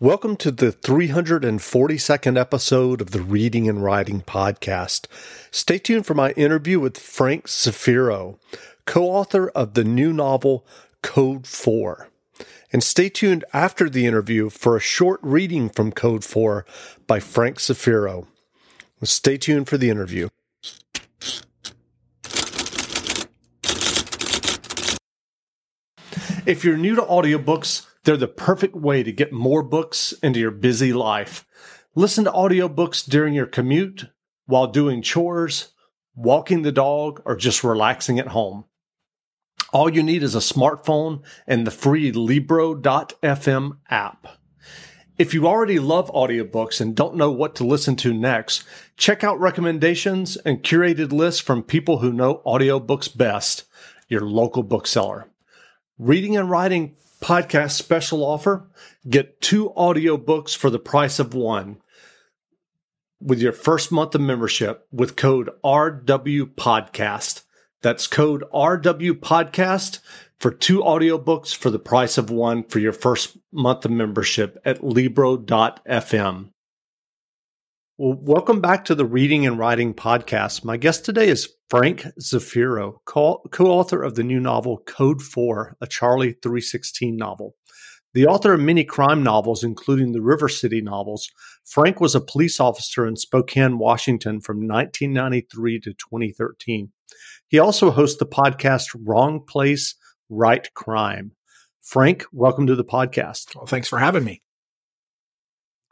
Welcome to the 342nd episode of the Reading and Writing Podcast. Stay tuned for my interview with Frank Zafiro, co-author of the new novel Code 4. And stay tuned after the interview for a short reading from Code 4 by Frank Zafiro. Stay tuned for the interview. If you're new to audiobooks, they're the perfect way to get more books into your busy life. Listen to audiobooks during your commute, while doing chores, walking the dog, or just relaxing at home. All you need is a smartphone and the free Libro.fm app. If you already love audiobooks and don't know what to listen to next, check out recommendations and curated lists from people who know audiobooks best, your local bookseller. Reading and Writing Podcast special offer: get 2 audiobooks for the price of one with your first month of membership with code RWPODCAST. That's code RWPODCAST for 2 audiobooks for the price of one for your first month of membership at Libro.fm. Well, welcome back to the Reading and Writing Podcast. My guest today is Frank Zafiro, co-author of the new novel Code 4, a Charlie 316 novel. The author of many crime novels, including the River City novels, Frank was a police officer in Spokane, Washington from 1993 to 2013. He also hosts the podcast Wrong Place, Right Crime. Frank, welcome to the podcast. Well, thanks for having me.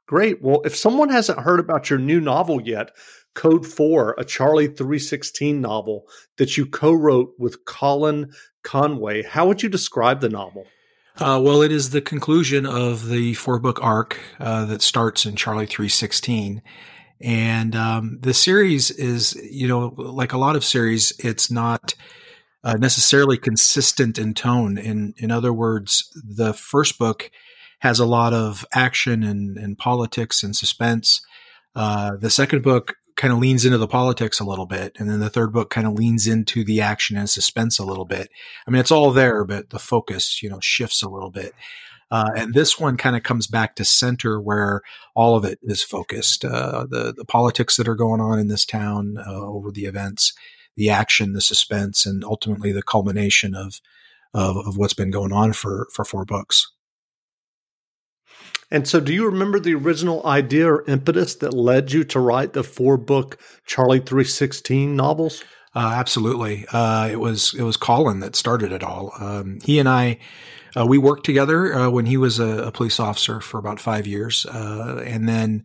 Great. Well, if someone hasn't heard about your new novel yet, Code 4, a Charlie 316 novel that you co-wrote with Colin Conway, how would you describe the novel? Well, it is the conclusion of the 4-book arc that starts in Charlie 316. And the series is, you know, like a lot of series, it's not necessarily consistent in tone. In other words, the first book has a lot of action and politics and suspense. The second book kind of leans into the politics a little bit. And then the third book kind of leans into the action and suspense a little bit. I mean, it's all there, but the focus, you know, shifts a little bit. And this one kind of comes back to center where all of it is focused. The politics that are going on in this town over the events, the action, the suspense, and ultimately the culmination of what's been going on for 4 books. And so do you remember the original idea or impetus that led you to write the 4-book Charlie 316 novels? Absolutely. It was Colin that started it all. He and I, we worked together when he was a police officer for about 5 years. And then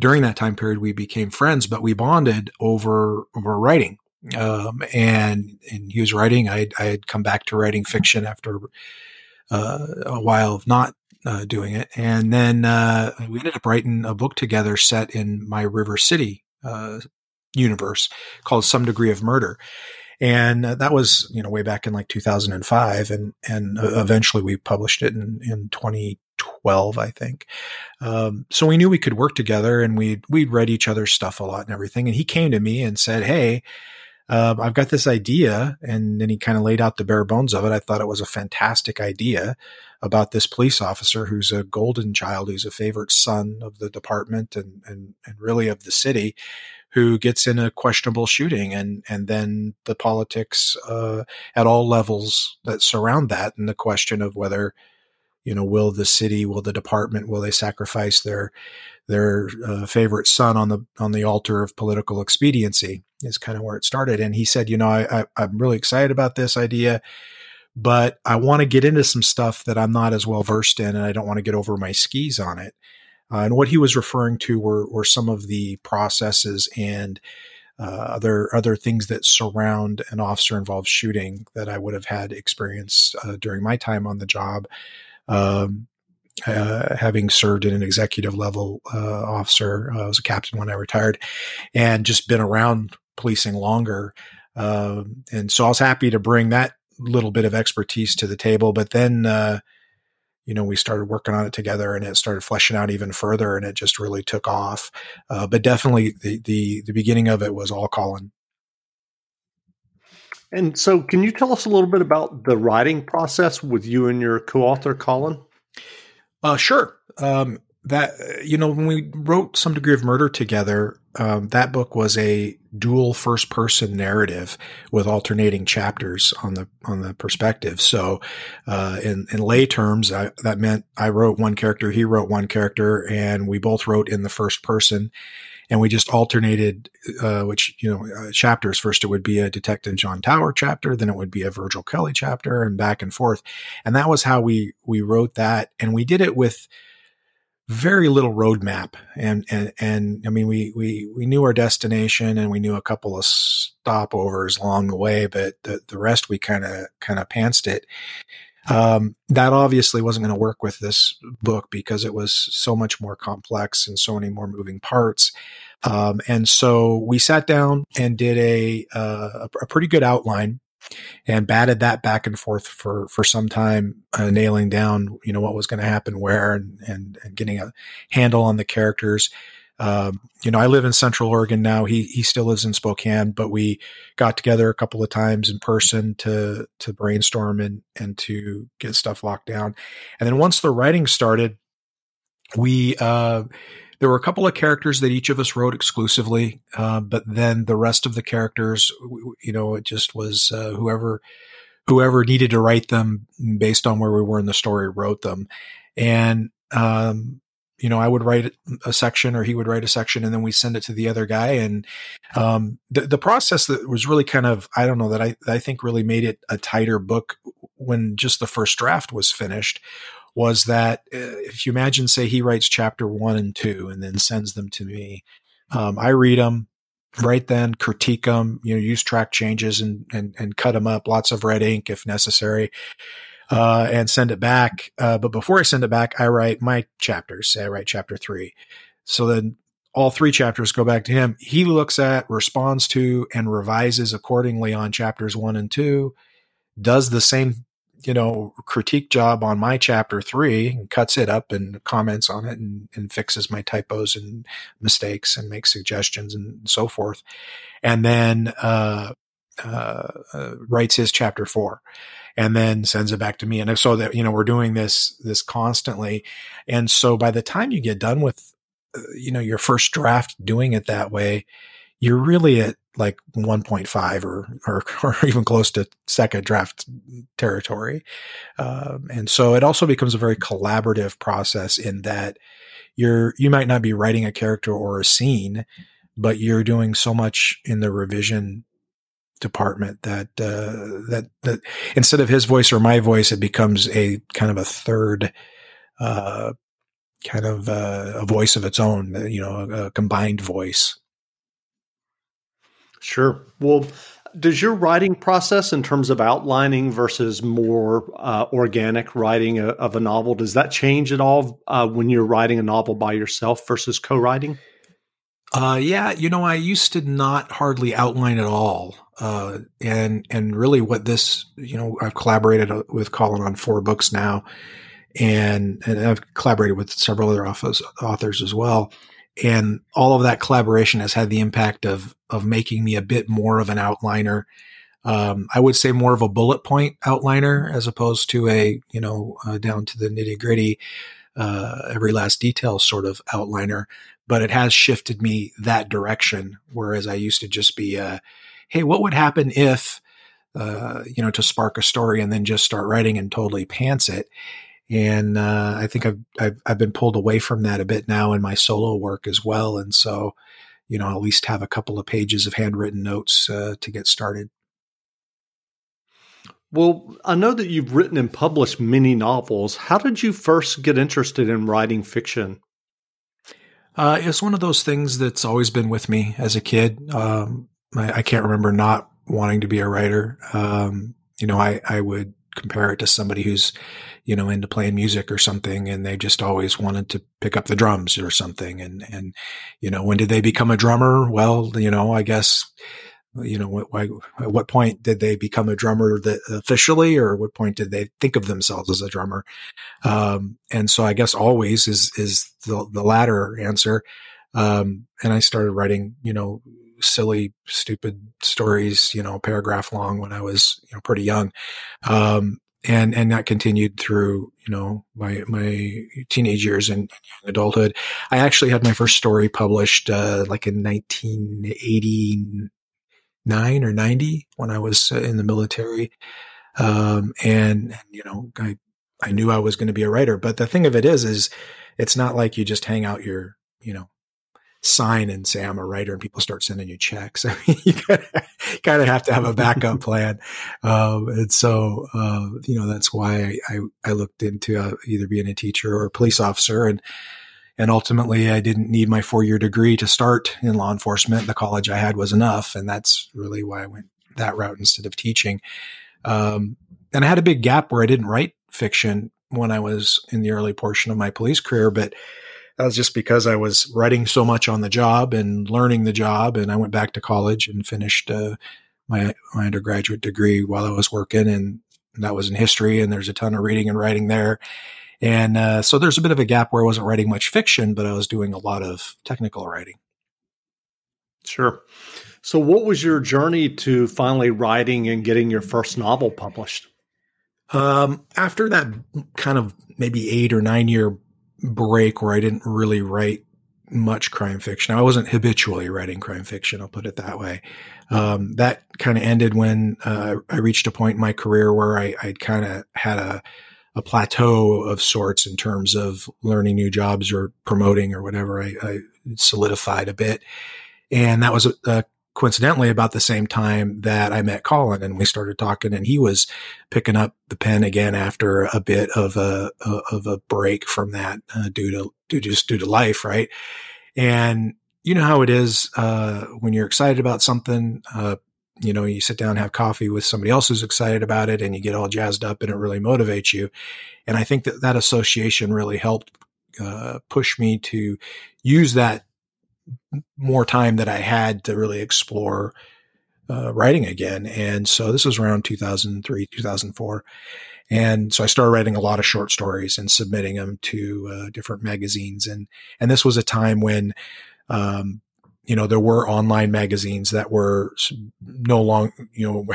during that time period, we became friends, but we bonded over writing. And he was writing. I had come back to writing fiction after a while of not doing it. And then we ended up writing a book together set in my River City universe called Some Degree of Murder. And that was, you know, way back in like 2005. And eventually we published it in 2012, I think. So we knew we could work together, and we'd read each other's stuff a lot and everything. And he came to me and said, "Hey, I've got this idea," and then he kind of laid out the bare bones of it. I thought it was a fantastic idea about this police officer who's a golden child, who's a favorite son of the department and really of the city, who gets in a questionable shooting, and then the politics at all levels that surround that, and the question of whether, you know, will the city, will the department, will they sacrifice their favorite son on the altar of political expediency, is kind of where it started. And he said, "You know, I'm really excited about this idea, but I want to get into some stuff that I'm not as well versed in, and I don't want to get over my skis on it." And what he was referring to were some of the processes and other things that surround an officer-involved shooting that I would have had experience during my time on the job, having served in an executive level officer. I was a captain when I retired, and just been around policing longer. And so I was happy to bring that little bit of expertise to the table. But then, you know, we started working on it together, and it started fleshing out even further, and it just really took off. But definitely the beginning of it was all Colin. And so can you tell us a little bit about the writing process with you and your co-author, Colin? Sure. that, you know, when we wrote Some Degree of Murder together, that book was a dual first-person narrative with alternating chapters on the perspective. So in lay terms, that meant I wrote one character, he wrote one character, and we both wrote in the first person. And we just alternated, chapters. First, it would be a Detective John Tower chapter. Then it would be a Virgil Kelly chapter, and back and forth. And that was how we wrote that. And we did it with very little roadmap. And I mean, we knew our destination, and we knew a couple of stopovers along the way, but the rest we kind of pantsed it. That obviously wasn't going to work with this book because it was so much more complex and so many more moving parts. And so we sat down and did a pretty good outline and batted that back and forth for some time, nailing down, you know, what was going to happen where and getting a handle on the characters. You know, I live in Central Oregon now. He still lives in Spokane, but we got together a couple of times in person to brainstorm and to get stuff locked down. And then once the writing started, there were a couple of characters that each of us wrote exclusively. But then the rest of the characters, you know, it just was, whoever needed to write them based on where we were in the story wrote them. And, you know, I would write a section or he would write a section, and then we send it to the other guy. And the process that was really kind of, I don't know, that I think really made it a tighter book when just the first draft was finished was that if you imagine, say, he writes chapter 1 and 2 and then sends them to me, I read them right then, critique them, you know, use track changes and cut them up, lots of red ink if necessary. And send it back. But before I send it back, I write my chapters. Say I write chapter 3. So then all 3 chapters go back to him. He looks at, responds to, and revises accordingly on chapters 1 and 2, does the same, you know, critique job on my chapter 3 and cuts it up and comments on it and fixes my typos and mistakes and makes suggestions and so forth. And then, writes his chapter 4 and then sends it back to me. And so that, you know, we're doing this constantly. And so by the time you get done with, you know, your first draft doing it that way, you're really at like 1.5 or even close to second draft territory. And so it also becomes a very collaborative process in that you might not be writing a character or a scene, but you're doing so much in the revision department that instead of his voice or my voice, it becomes a kind of a third, a voice of its own, you know, a combined voice. Sure. Well, does your writing process in terms of outlining versus more organic writing of a novel, does that change at all when you're writing a novel by yourself versus co-writing? Yeah. You know, I used to not hardly outline at all. And really what this, you know, I've collaborated with Colin on 4 books now, and I've collaborated with several other authors as well. And all of that collaboration has had the impact of making me a bit more of an outliner. I would say more of a bullet point outliner as opposed to a, you know, down to the nitty gritty, every last detail sort of outliner, but it has shifted me that direction. Whereas I used to just be, hey, what would happen if, you know, to spark a story and then just start writing and totally pants it. And I think I've been pulled away from that a bit now in my solo work as well. And so, you know, I'll at least have a couple of pages of handwritten notes to get started. Well, I know that you've written and published many novels. How did you first get interested in writing fiction? It's one of those things that's always been with me as a kid. I can't remember not wanting to be a writer. You know, I would compare it to somebody who's, you know, into playing music or something, and they just always wanted to pick up the drums or something. And, you know, when did they become a drummer? Well, you know, I guess, you know, at what point did they become a drummer officially, or at what point did they think of themselves as a drummer? And so I guess always is the latter answer. And I started writing, you know, silly, stupid stories, you know, paragraph long when I was, you know, pretty young. And that continued through, you know, my teenage years and adulthood. I actually had my first story published, like in 1989 or 90 when I was in the military. And you know, I knew I was going to be a writer, but the thing of it is it's not like you just hang out your, you know, sign and say, I'm a writer, and people start sending you checks. I mean, you kind of have to have a backup plan. And so, you know, that's why I looked into either being a teacher or a police officer. And ultimately I didn't need my 4-year degree to start in law enforcement. The college I had was enough. And that's really why I went that route instead of teaching. And I had a big gap where I didn't write fiction when I was in the early portion of my police career, but that was just because I was writing so much on the job and learning the job. And I went back to college and finished my undergraduate degree while I was working. And that was in history. And there's a ton of reading and writing there. And so there's a bit of a gap where I wasn't writing much fiction, but I was doing a lot of technical writing. Sure. So what was your journey to finally writing and getting your first novel published? After that kind of maybe 8 or 9 year break where I didn't really write much crime fiction. I wasn't habitually writing crime fiction. I'll put it that way. That kind of ended when I reached a point in my career where I'd kind of had a plateau of sorts in terms of learning new jobs or promoting or whatever. I solidified a bit. And that was coincidentally about the same time that I met Colin and we started talking, and he was picking up the pen again after a bit of a break from that due to life. Right. And you know how it is, when you're excited about something, you know, you sit down and have coffee with somebody else who's excited about it and you get all jazzed up and it really motivates you. And I think that association really helped, push me to use that more time that I had to really explore writing again. And so this was around 2003, 2004. And so I started writing a lot of short stories and submitting them to different magazines. And this was a time when, you know, there were online magazines that were no longer, you know,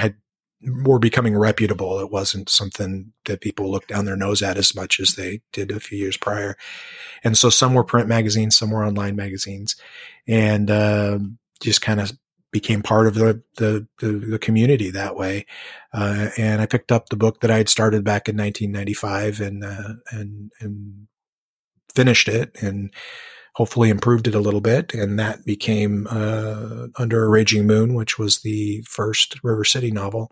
were becoming reputable. It wasn't something that people looked down their nose at as much as they did a few years prior. And so some were print magazines, some were online magazines, and just kind of became part of the community that way. And I picked up the book that I had started back in 1995 and finished it and hopefully improved it a little bit. And that became Under a Raging Moon, which was the first River City novel.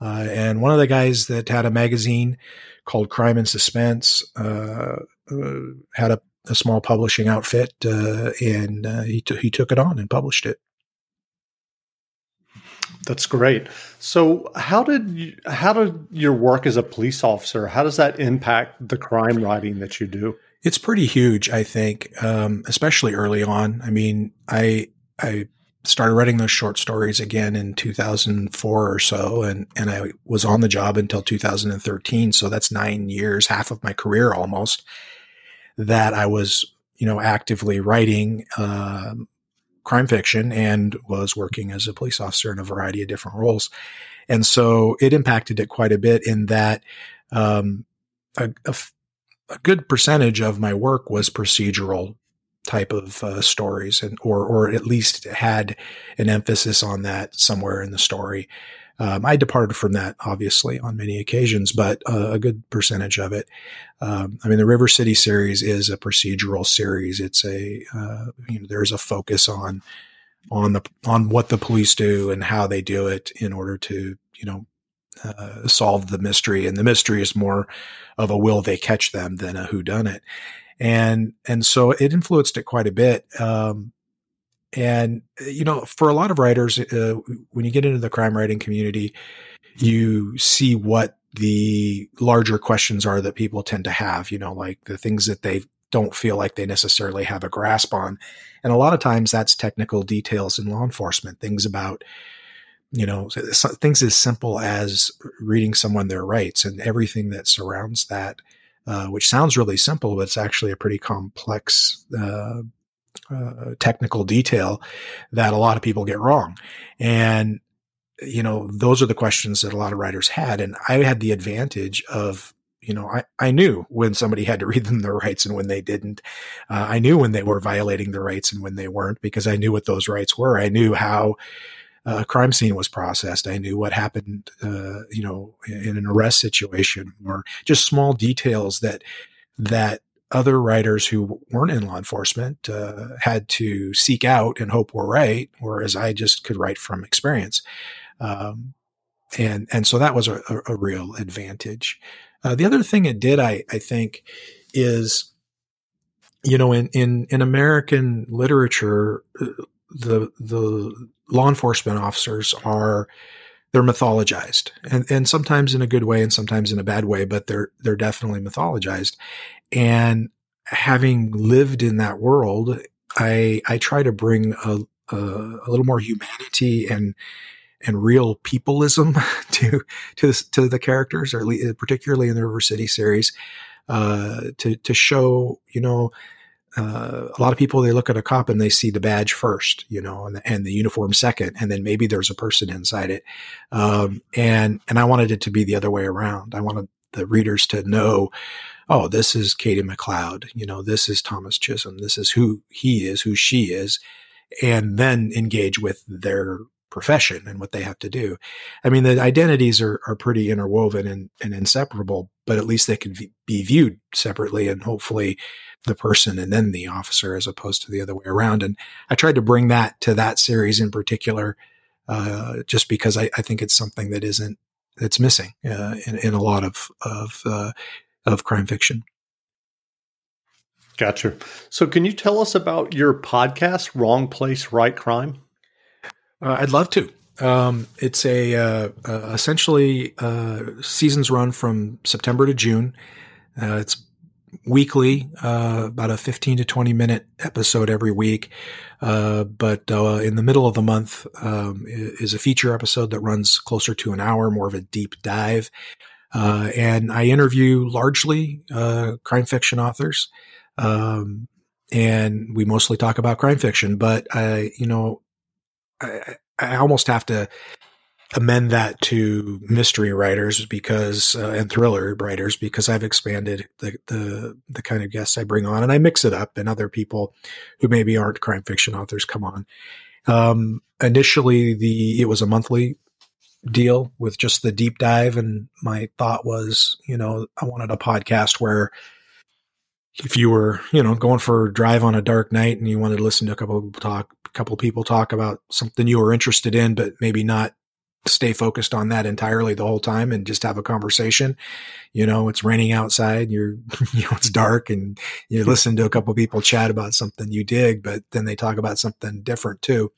And one of the guys that had a magazine called Crime and Suspense had a small publishing outfit, and he took it on and published it. That's great. So how did your work as a police officer, how does that impact the crime writing that you do? It's pretty huge, I think, especially early on. I mean, I started writing those short stories again in 2004 or so, and I was on the job until 2013. So that's 9 years, half of my career almost, that I was, you know, actively writing crime fiction and was working as a police officer in a variety of different roles. And so it impacted it quite a bit in that a good percentage of my work was procedural type of stories, and or at least had an emphasis on that somewhere in the story. I departed from that obviously on many occasions, but a good percentage of it. I mean, the River City series is a procedural series. It's you know, there's a focus on what the police do and how they do it in order to, you know, solve the mystery, and the mystery is more of a will they catch them than a whodunit, and so it influenced it quite a bit. And you know, for a lot of writers, when you get into the crime writing community, you see what the larger questions are that people tend to have. You know, like the things that they don't feel like they necessarily have a grasp on, and a lot of times that's technical details in law enforcement, things about, you know, things as simple as reading someone their rights and everything that surrounds that, which sounds really simple, but it's actually a pretty complex technical detail that a lot of people get wrong. And you know, those are the questions that a lot of writers had. And I had the advantage of, you know, I knew when somebody had to read them their rights and when they didn't. I knew when they were violating their rights and when they weren't, because I knew what those rights were. I knew how a crime scene was processed. I knew what happened, you know, in an arrest situation, or just small details that other writers who weren't in law enforcement had to seek out and hope were right, whereas I just could write from experience. And so that was a real advantage. The other thing it did, I think, is, you know, in American literature, the law enforcement officers they're mythologized, and sometimes in a good way and sometimes in a bad way, but they're definitely mythologized. And having lived in that world, I try to bring a little more humanity and real peopleism to the characters, or at least, particularly in the River City series, to show, you know, a lot of people, they look at a cop and they see the badge first, you know, and the uniform second, and then maybe there's a person inside it. And I wanted it to be the other way around. I wanted the readers to know, oh, this is Katie MacLeod, you know, this is Thomas Chisholm, this is who he is, who she is, and then engage with their profession and what they have to do. I mean, the identities are pretty interwoven and inseparable, but at least they can be viewed separately, and hopefully the person and then the officer, as opposed to the other way around. And I tried to bring that to that series in particular, just because I think it's something that that's missing in a lot of crime fiction. Gotcha. So can you tell us about your podcast, Wrong Place, Right Crime? I'd love to. It's essentially seasons run from September to June. It's weekly, about a 15 to 20 minute episode every week. But in the middle of the month is a feature episode that runs closer to an hour, more of a deep dive. And I interview largely crime fiction authors. And we mostly talk about crime fiction, but I almost have to amend that to mystery writers because and thriller writers, because I've expanded the kind of guests I bring on, and I mix it up, and other people who maybe aren't crime fiction authors come on. Initially, it was a monthly deal with just the deep dive, and my thought was, you know, I wanted a podcast where, if you were, you know, going for a drive on a dark night and you wanted to listen to a couple of people talk about something you were interested in, but maybe not stay focused on that entirely the whole time, and just have a conversation. You know, it's raining outside, it's dark, and you listen to a couple of people chat about something you dig, but then they talk about something different too.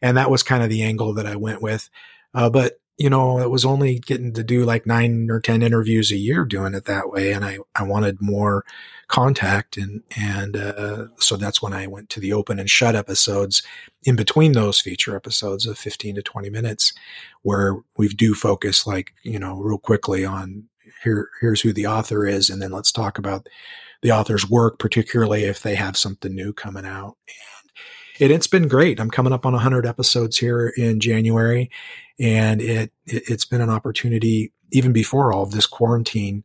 And that was kind of the angle that I went with. But you know, it was only getting to do like 9 or 10 interviews a year doing it that way. And I wanted more contact. And so that's when I went to the open and shut episodes in between those feature episodes of 15 to 20 minutes, where we do focus, like, you know, real quickly on here's who the author is. And then let's talk about the author's work, particularly if they have something new coming out. It's been great. I'm coming up on 100 episodes here in January, and it's been an opportunity even before all of this quarantine.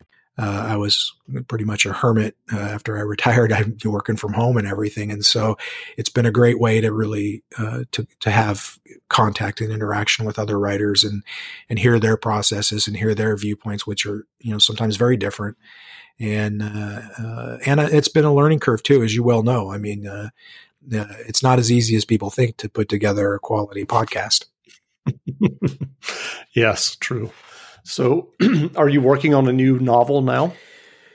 I was pretty much a hermit after I retired. I'm working from home and everything. And so it's been a great way to really, to have contact and interaction with other writers and hear their processes and hear their viewpoints, which are, you know, sometimes very different. And it's been a learning curve too, as you well know. I mean, it's not as easy as people think to put together a quality podcast. Yes, true. So are you working on a new novel now?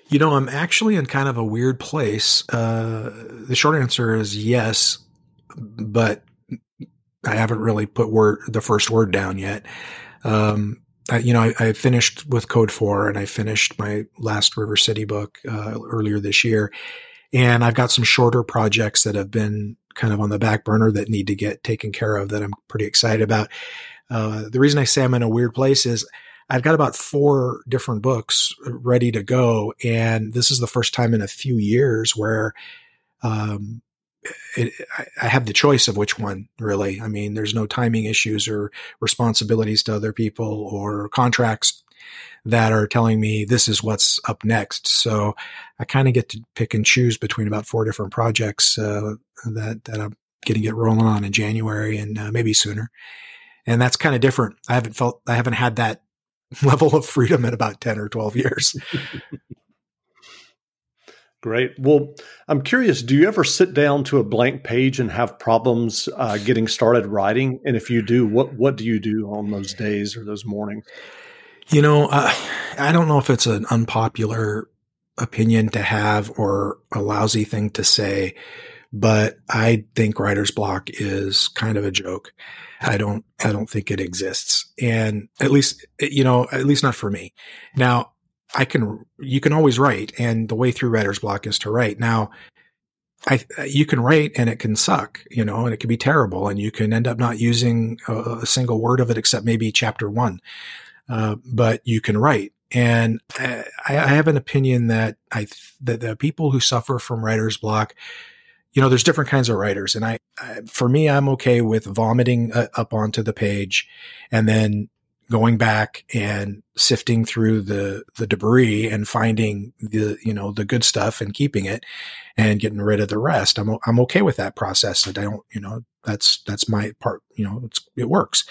You know, I'm actually in kind of a weird place. The short answer is yes, but I haven't really put the first word down yet. I finished with Code 4 and I finished my last River City book earlier this year. And I've got some shorter projects that have been kind of on the back burner that need to get taken care of that I'm pretty excited about. The reason I say I'm in a weird place is I've got about 4 different books ready to go. And this is the first time in a few years where I have the choice of which one, really. I mean, there's no timing issues or responsibilities to other people or contracts that are telling me this is what's up next. So I kind of get to pick and choose between about 4 different projects that I'm going to get rolling on in January and maybe sooner. And that's kind of different. I haven't had that level of freedom in about 10 or 12 years. Great. Well, I'm curious, do you ever sit down to a blank page and have problems getting started writing? And if you do, what do you do on those days or those mornings? You know, I don't know if it's an unpopular opinion to have or a lousy thing to say, but I think writer's block is kind of a joke. I don't think it exists. And at least not for me. Now, you can always write. And the way through writer's block is to write. Now, you can write and it can suck, and it can be terrible and you can end up not using a single word of it except maybe chapter 1. But you can write. And I have an opinion that the people who suffer from writer's block, there's different kinds of writers. And for me, I'm okay with vomiting up onto the page and then going back and sifting through the debris and finding the good stuff and keeping it and getting rid of the rest. I'm okay with that process. I don't, that's my part, it works.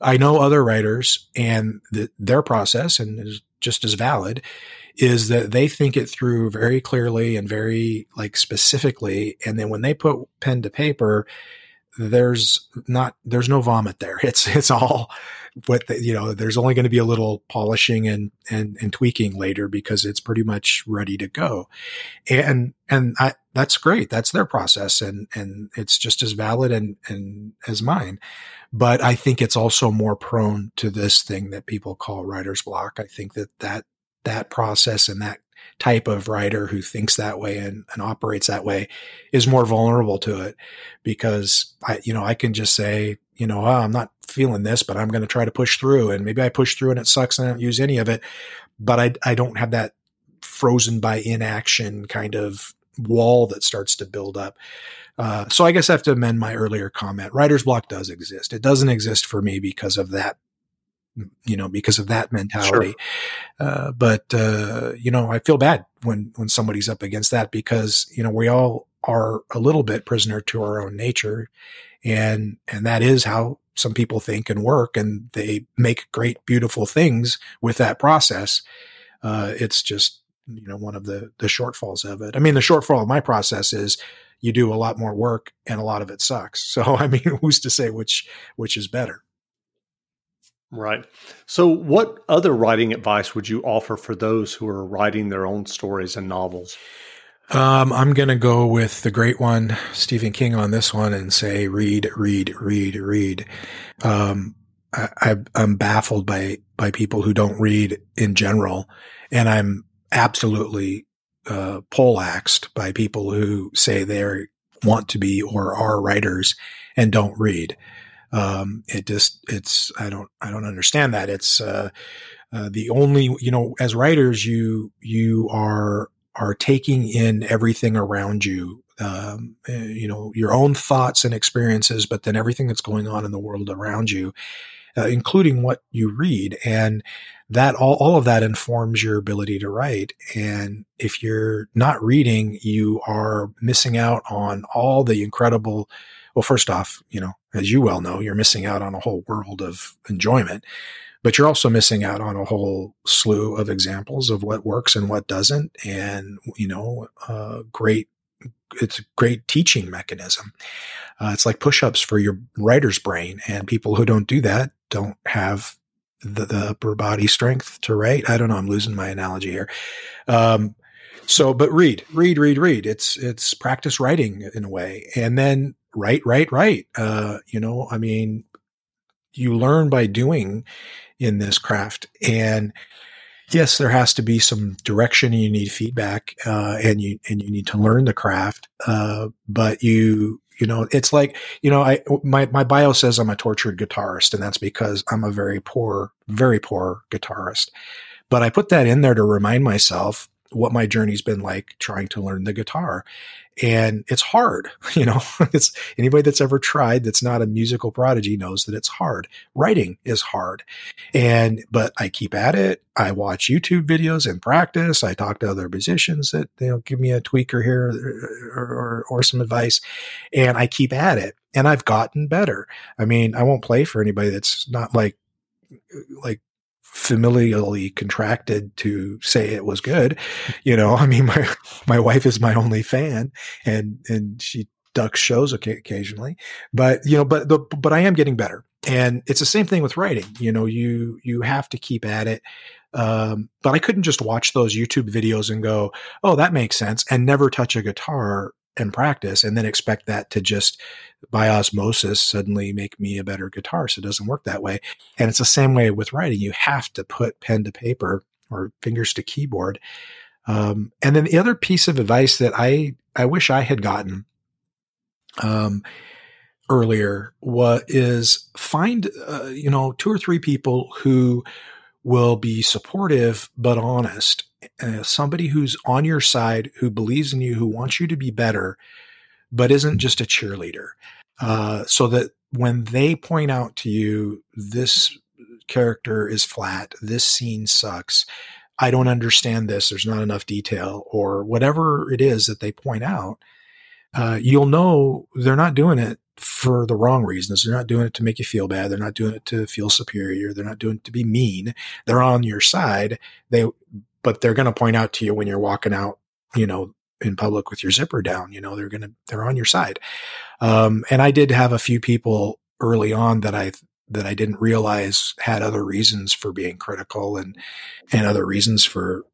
I know other writers and their process, and is just as valid, is that they think it through very clearly and very specifically. And then when they put pen to paper, there's no vomit there. It's all what there's only going to be a little polishing and tweaking later because it's pretty much ready to go. And that's great. That's their process. And it's just as valid and as mine. But I think it's also more prone to this thing that people call writer's block. I think that process and that type of writer who thinks that way and operates that way is more vulnerable to it because I can just say, I'm not feeling this, but I'm going to try to push through, and maybe I push through and it sucks and I don't use any of it, but I don't have that frozen by inaction kind of wall that starts to build up. So I guess I have to amend my earlier comment. Writer's block does exist. It doesn't exist for me because of that, because of that mentality. Sure. I feel bad when somebody's up against that because, we all are a little bit prisoner to our own nature, and that is how some people think and work, and they make great, beautiful things with that process. It's just, one of the shortfalls of it. I mean, the shortfall of my process is you do a lot more work and a lot of it sucks. So, I mean, who's to say which is better? Right. So what other writing advice would you offer for those who are writing their own stories and novels? I'm going to go with the great one, Stephen King, on this one and say, read. I'm baffled by people who don't read in general. And I'm absolutely poleaxed by people who say they want to be or are writers and don't read. I don't understand that. It's, the only, as writers, you are taking in everything around you, your own thoughts and experiences, but then everything that's going on in the world around you, including what you read. And that all of that informs your ability to write. And if you're not reading, you are missing out on all the incredible, well, first off, as you well know, you're missing out on a whole world of enjoyment, but you're also missing out on a whole slew of examples of what works and what doesn't. And, it's a great teaching mechanism. It's like push-ups for your writer's brain, and people who don't do that don't have the upper body strength to write. I don't know. I'm losing my analogy here. So, but read. It's practice writing in a way, and then write. You learn by doing in this craft, and yes, there has to be some direction, and you need feedback, and you need to learn the craft. But it's like, my bio says I'm a tortured guitarist, and that's because I'm a very poor guitarist. But I put that in there to remind myself what my journey's been like trying to learn the guitar. And it's hard, it's anybody that's ever tried, that's not a musical prodigy, knows that it's hard. Writing is hard. But I keep at it. I watch YouTube videos and practice. I talk to other musicians that, give me a tweaker here or some advice, and I keep at it, and I've gotten better. I mean, I won't play for anybody that's not like familially contracted to say it was good. My wife is my only fan, and she ducks shows occasionally, but I am getting better. And it's the same thing with writing. You have to keep at it. But I couldn't just watch those YouTube videos and go, oh, that makes sense, and never touch a guitar and practice, and then expect that to just by osmosis suddenly make me a better guitarist. It doesn't work that way. And it's the same way with writing. You have to put pen to paper or fingers to keyboard. And then the other piece of advice that I wish I had gotten earlier is find, 2 or 3 people who will be supportive but honest. Somebody who's on your side, who believes in you, who wants you to be better, but isn't just a cheerleader. So that when they point out to you, this character is flat, this scene sucks, I don't understand this, there's not enough detail, or whatever it is that they point out, you'll know they're not doing it for the wrong reasons. They're not doing it to make you feel bad. They're not doing it to feel superior. They're not doing it to be mean. They're on your side. But they're going to point out to you when you're walking out, in public with your zipper down, they're on your side. And I did have a few people early on that I didn't realize had other reasons for being critical and other reasons for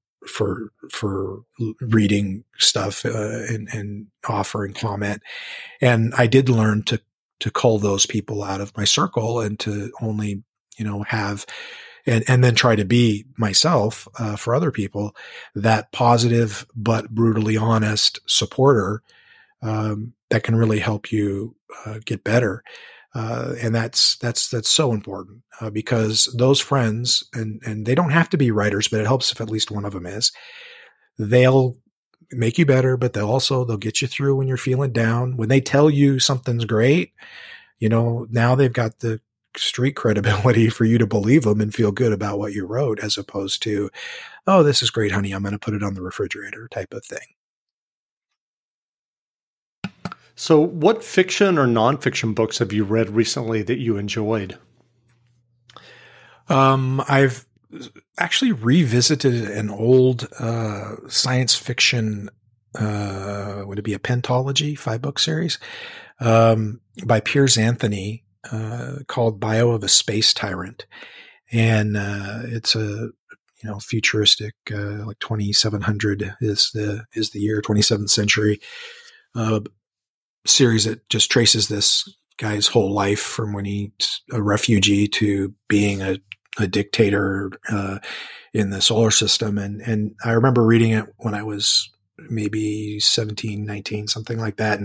reading stuff, and offering comment. And I did learn to cull those people out of my circle and to only, have, and then try to be myself for other people, that positive but brutally honest supporter that can really help you get better. And that's so important because those friends, and they don't have to be writers, but it helps if at least one of them is. They'll make you better, but they'll get you through when you're feeling down. When they tell you something's great, now they've got the street credibility for you to believe them and feel good about what you wrote, as opposed to, oh, this is great, honey, I'm going to put it on the refrigerator type of thing. So what fiction or nonfiction books have you read recently that you enjoyed? I've actually revisited an old science fiction, would it be a pentology, 5-book series, by Piers Anthony, called Bio of a Space Tyrant. And it's a futuristic, like 2700 is the year, 27th century series that just traces this guy's whole life from when he's a refugee to being a dictator in the solar system. And I remember reading it when I was maybe 17, 19, something like that.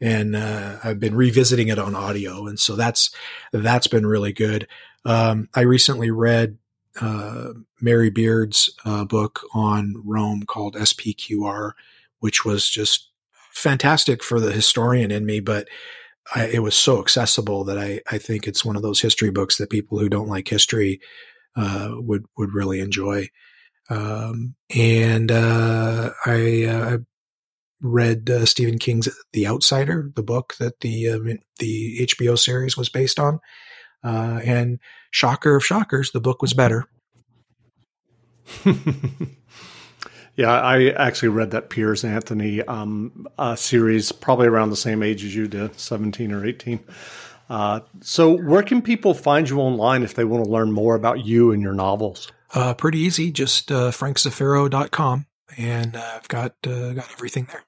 And I've been revisiting it on audio. And so that's been really good. I recently read Mary Beard's book on Rome called SPQR, which was just fantastic for the historian in me, but it was so accessible that I think it's one of those history books that people who don't like history would really enjoy. I read Stephen King's The Outsider, the book that the HBO series was based on. And shocker of shockers, the book was better. Yeah, I actually read that Piers Anthony series probably around the same age as you did, 17 or 18. So where can people find you online if they want to learn more about you and your novels? Pretty easy, just frankzafiro.com. and I've got everything there.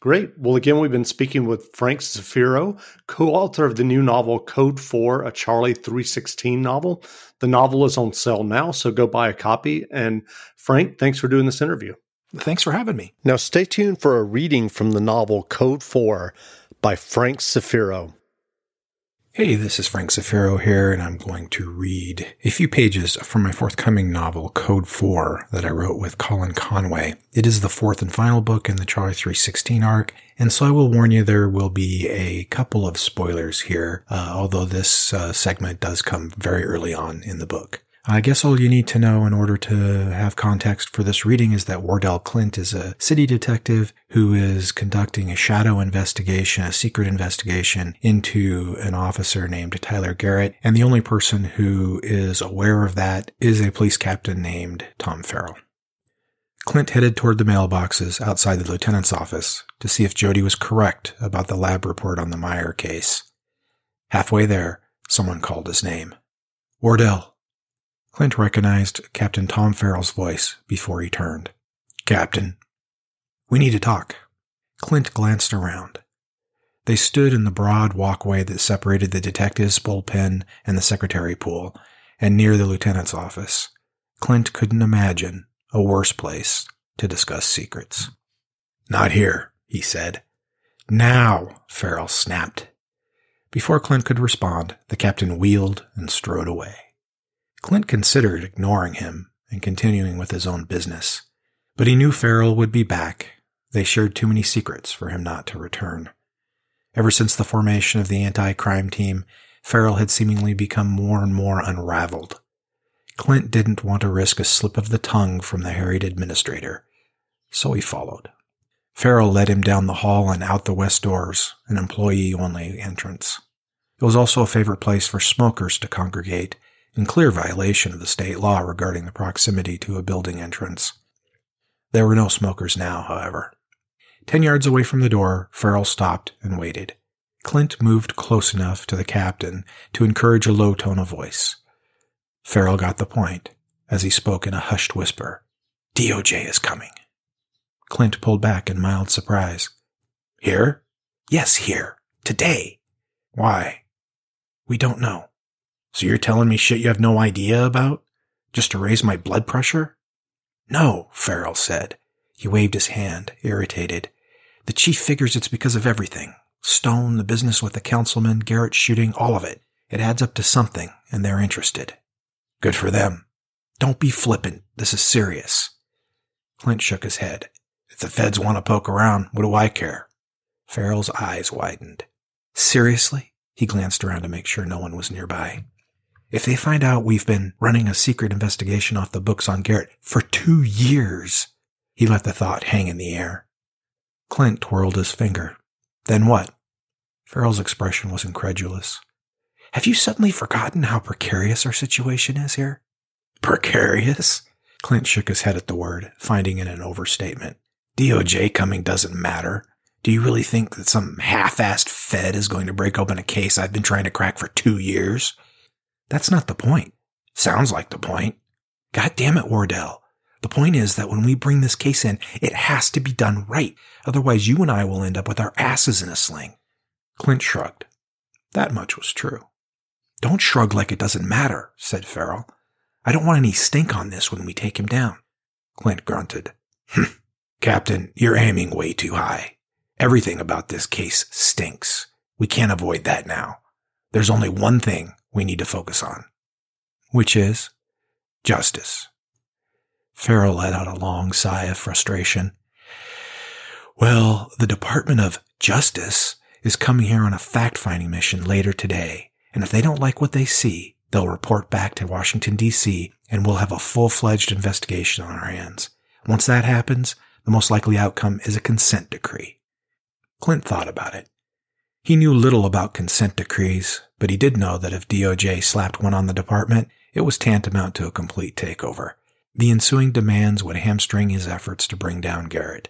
Great. Well, again, we've been speaking with Frank Zafiro, co-author of the new novel Code 4, a Charlie 316 novel. The novel is on sale now, so go buy a copy. And Frank, thanks for doing this interview. Thanks for having me. Now stay tuned for a reading from the novel Code 4 by Frank Zafiro. Hey, this is Frank Zafiro here, and I'm going to read a few pages from my forthcoming novel, Code 4, that I wrote with Colin Conway. It is the fourth and final book in the Charlie 316 arc, and so I will warn you there will be a couple of spoilers here, although this segment does come very early on in the book. I guess all you need to know in order to have context for this reading is that Wardell Clint is a city detective who is conducting a shadow investigation, a secret investigation into an officer named Tyler Garrett. And the only person who is aware of that is a police captain named Tom Farrell. Clint headed toward the mailboxes outside the lieutenant's office to see if Jody was correct about the lab report on the Meyer case. Halfway there, someone called his name. Wardell. Clint recognized Captain Tom Farrell's voice before he turned. Captain, we need to talk. Clint glanced around. They stood in the broad walkway that separated the detective's bullpen and the secretary pool, and near the lieutenant's office. Clint couldn't imagine a worse place to discuss secrets. Not here, he said. Now, Farrell snapped. Before Clint could respond, the captain wheeled and strode away. Clint considered ignoring him and continuing with his own business, but he knew Farrell would be back. They shared too many secrets for him not to return. Ever since the formation of the anti-crime team, Farrell had seemingly become more and more unraveled. Clint didn't want to risk a slip of the tongue from the harried administrator, so he followed. Farrell led him down the hall and out the west doors, an employee-only entrance. It was also a favorite place for smokers to congregate, in clear violation of the state law regarding the proximity to a building entrance. There were no smokers now, however. 10 yards away from the door, Farrell stopped and waited. Clint moved close enough to the captain to encourage a low tone of voice. Farrell got the point as he spoke in a hushed whisper. DOJ is coming. Clint pulled back in mild surprise. Here? Yes, here. Today. Why? We don't know. So you're telling me shit you have no idea about? Just to raise my blood pressure? No, Farrell said. He waved his hand, irritated. The chief figures it's because of everything. Stone, the business with the councilman, Garrett shooting, all of it. It adds up to something, and they're interested. Good for them. Don't be flippant. This is serious. Clint shook his head. If the feds want to poke around, what do I care? Farrell's eyes widened. Seriously? He glanced around to make sure no one was nearby. If they find out we've been running a secret investigation off the books on Garrett for 2 years, he let the thought hang in the air. Clint twirled his finger. Then what? Farrell's expression was incredulous. Have you suddenly forgotten how precarious our situation is here? Precarious? Clint shook his head at the word, finding it an overstatement. DOJ coming doesn't matter. Do you really think that some half-assed fed is going to break open a case I've been trying to crack for 2 years? That's not the point. Sounds like the point. God damn it, Wardell. The point is that when we bring this case in, it has to be done right. Otherwise, you and I will end up with our asses in a sling. Clint shrugged. That much was true. Don't shrug like it doesn't matter, said Farrell. I don't want any stink on this when we take him down. Clint grunted. Captain, you're aiming way too high. Everything about this case stinks. We can't avoid that now. There's only one thing we need to focus on, which is justice. Farrell let out a long sigh of frustration. Well, the Department of Justice is coming here on a fact-finding mission later today, and if they don't like what they see, they'll report back to Washington, D.C., and we'll have a full-fledged investigation on our hands. Once that happens, the most likely outcome is a consent decree. Clint thought about it. He knew little about consent decrees, but he did know that if DOJ slapped one on the department, it was tantamount to a complete takeover. The ensuing demands would hamstring his efforts to bring down Garrett.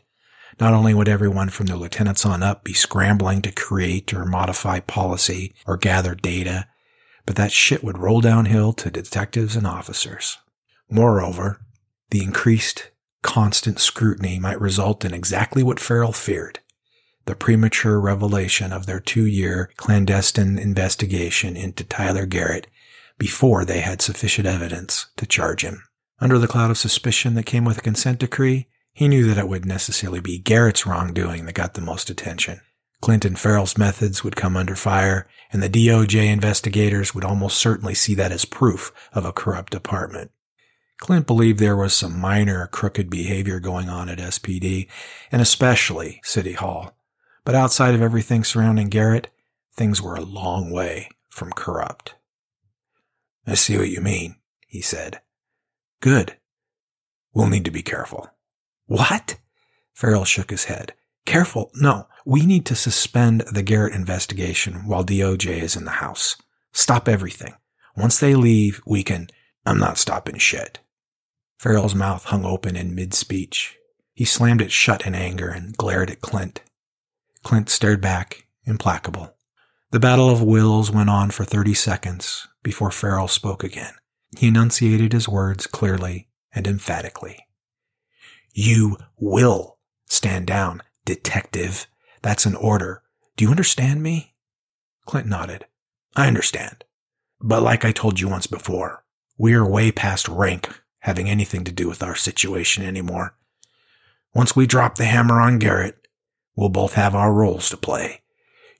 Not only would everyone from the lieutenants on up be scrambling to create or modify policy or gather data, but that shit would roll downhill to detectives and officers. Moreover, the increased constant scrutiny might result in exactly what Farrell feared, the premature revelation of their 2-year clandestine investigation into Tyler Garrett before they had sufficient evidence to charge him. Under the cloud of suspicion that came with a consent decree, he knew that it wouldn't necessarily be Garrett's wrongdoing that got the most attention. Clint and Farrell's methods would come under fire, and the DOJ investigators would almost certainly see that as proof of a corrupt department. Clint believed there was some minor crooked behavior going on at SPD, and especially City Hall. But outside of everything surrounding Garrett, things were a long way from corrupt. "I see what you mean," he said. "Good. We'll need to be careful." "What?" Farrell shook his head. "Careful? No. We need to suspend the Garrett investigation while DOJ is in the house. Stop everything. Once they leave, we can—" "I'm not stopping shit." Farrell's mouth hung open in mid-speech. He slammed it shut in anger and glared at Clint. Clint stared back, implacable. The battle of wills went on for 30 seconds before Farrell spoke again. He enunciated his words clearly and emphatically. "You will stand down, detective. That's an order. Do you understand me?" Clint nodded. "I understand. But like I told you once before, we are way past rank having anything to do with our situation anymore. Once we drop the hammer on Garrett, we'll both have our roles to play.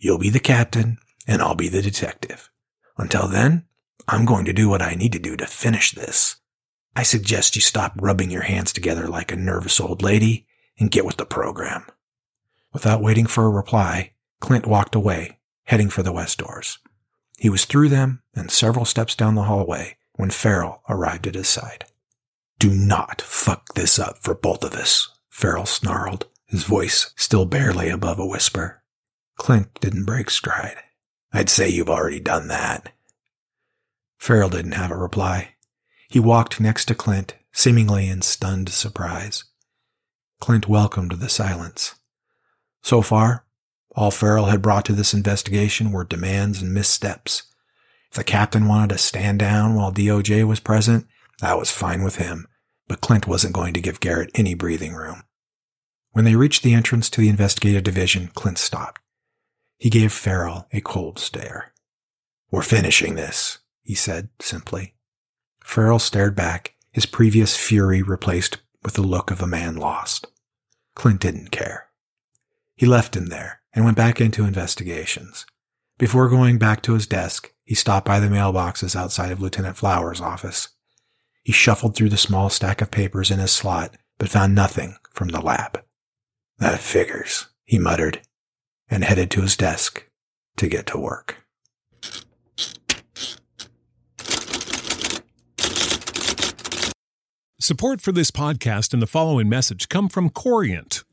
You'll be the captain, and I'll be the detective. Until then, I'm going to do what I need to do to finish this. I suggest you stop rubbing your hands together like a nervous old lady and get with the program." Without waiting for a reply, Clint walked away, heading for the west doors. He was through them and several steps down the hallway when Farrell arrived at his side. "Do not fuck this up for both of us," Farrell snarled, his voice still barely above a whisper. Clint didn't break stride. "I'd say you've already done that." Farrell didn't have a reply. He walked next to Clint, seemingly in stunned surprise. Clint welcomed the silence. So far, all Farrell had brought to this investigation were demands and missteps. If the captain wanted to stand down while DOJ was present, that was fine with him, but Clint wasn't going to give Garrett any breathing room. When they reached the entrance to the investigative division, Clint stopped. He gave Farrell a cold stare. "We're finishing this," he said simply. Farrell stared back, his previous fury replaced with the look of a man lost. Clint didn't care. He left him there and went back into investigations. Before going back to his desk, he stopped by the mailboxes outside of Lieutenant Flowers' office. He shuffled through the small stack of papers in his slot, but found nothing from the lab. "That figures," he muttered, and headed to his desk to get to work. Support for this podcast and the following message come from Corient.